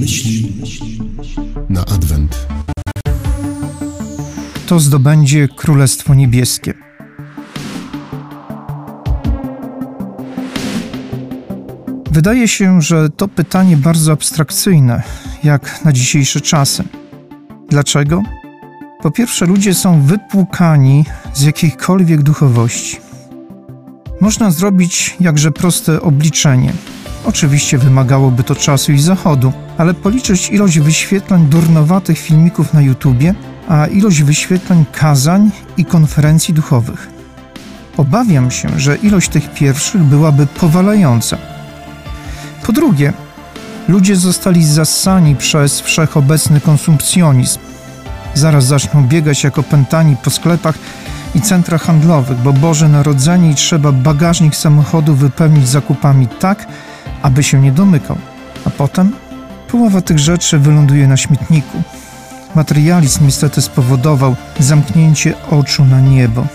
Myśli na Adwent. Kto zdobędzie Królestwo Niebieskie? Wydaje się, że to pytanie bardzo abstrakcyjne, jak na dzisiejsze czasy. Dlaczego? Po pierwsze, ludzie są wypłukani z jakiejkolwiek duchowości. Można zrobić jakże proste obliczenie. Oczywiście wymagałoby to czasu i zachodu, ale policzyć ilość wyświetleń durnowatych filmików na YouTubie, a ilość wyświetleń kazań i konferencji duchowych. Obawiam się, że ilość tych pierwszych byłaby powalająca. Po drugie, ludzie zostali zassani przez wszechobecny konsumpcjonizm. Zaraz zaczną biegać jak opętani po sklepach i centrach handlowych, bo Boże Narodzenie i trzeba bagażnik samochodu wypełnić zakupami tak, aby się nie domykał. A potem połowa tych rzeczy wyląduje na śmietniku. Materializm niestety spowodował zamknięcie oczu na niebo.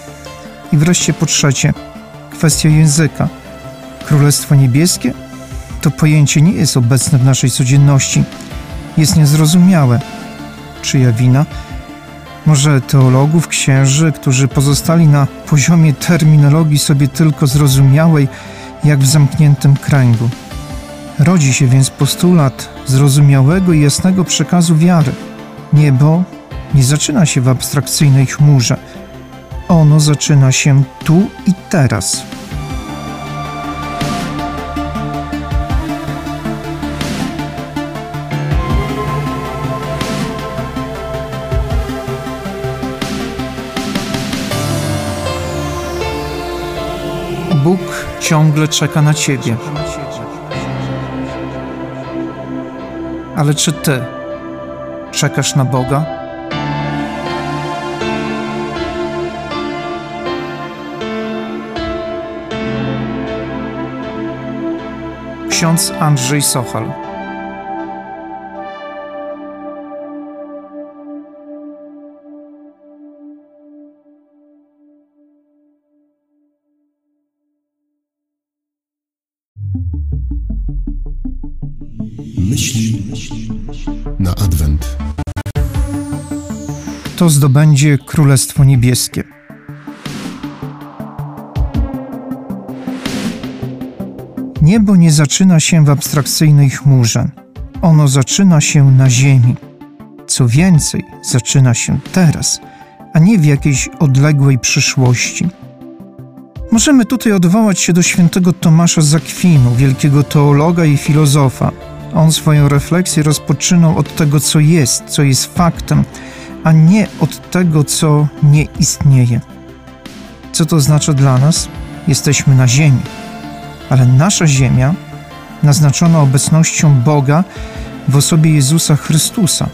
I wreszcie po trzecie, kwestia języka. Królestwo Niebieskie? To pojęcie nie jest obecne w naszej codzienności. Jest niezrozumiałe. Czyja wina? Może teologów, księży, którzy pozostali na poziomie terminologii sobie tylko zrozumiałej, jak w zamkniętym kręgu. Rodzi się więc postulat zrozumiałego i jasnego przekazu wiary. Niebo nie zaczyna się w abstrakcyjnej chmurze. Ono zaczyna się tu i teraz. Bóg ciągle czeka na Ciebie. Ale czy Ty czekasz na Boga? Ksiądz Andrzej Sochal. Myśli na Adwent. Kto zdobędzie Królestwo Niebieskie? Niebo nie zaczyna się w abstrakcyjnej chmurze. Ono zaczyna się na ziemi. Co więcej, zaczyna się teraz, a nie w jakiejś odległej przyszłości. Możemy tutaj odwołać się do świętego Tomasza z Akwinu, wielkiego teologa i filozofa. On swoją refleksję rozpoczynał od tego, co jest faktem, a nie od tego, co nie istnieje. Co to znaczy dla nas? Jesteśmy na ziemi, ale nasza ziemia naznaczona obecnością Boga w osobie Jezusa Chrystusa,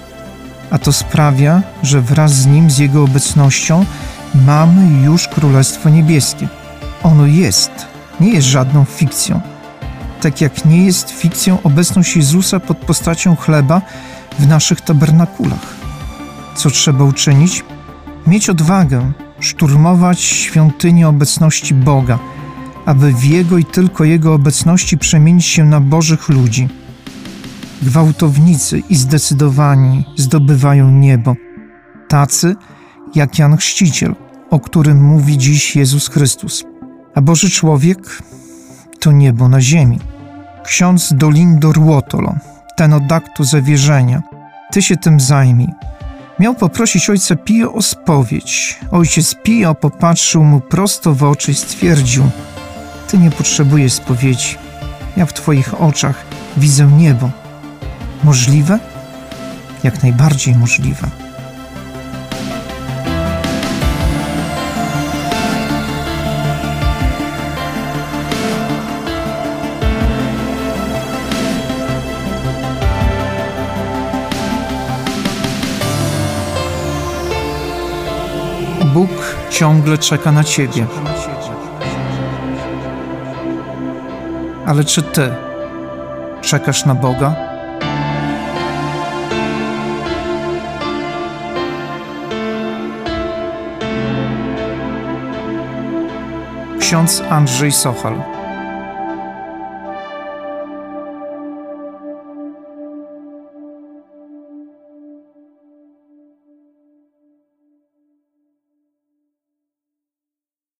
a to sprawia, że wraz z Nim, z Jego obecnością mamy już Królestwo Niebieskie. Ono jest, nie jest żadną fikcją. Tak jak nie jest fikcją obecność Jezusa pod postacią chleba w naszych tabernakulach. Co trzeba uczynić? Mieć odwagę, szturmować świątynię obecności Boga, aby w Jego i tylko Jego obecności przemienić się na Bożych ludzi. Gwałtownicy i zdecydowani zdobywają niebo. Tacy jak Jan Chrzciciel, o którym mówi dziś Jezus Chrystus. A Boży człowiek to niebo na ziemi. Ksiądz Dolindo Ruotolo, ten od aktu zawierzenia. Ty się tym zajmij. Miał poprosić ojca Pio o spowiedź. Ojciec Pio popatrzył mu prosto w oczy i stwierdził: Ty nie potrzebujesz spowiedzi. Ja w Twoich oczach widzę niebo. Możliwe? Jak najbardziej możliwe. Bóg ciągle czeka na Ciebie. Ale czy Ty czekasz na Boga? Ksiądz Andrzej Sochal.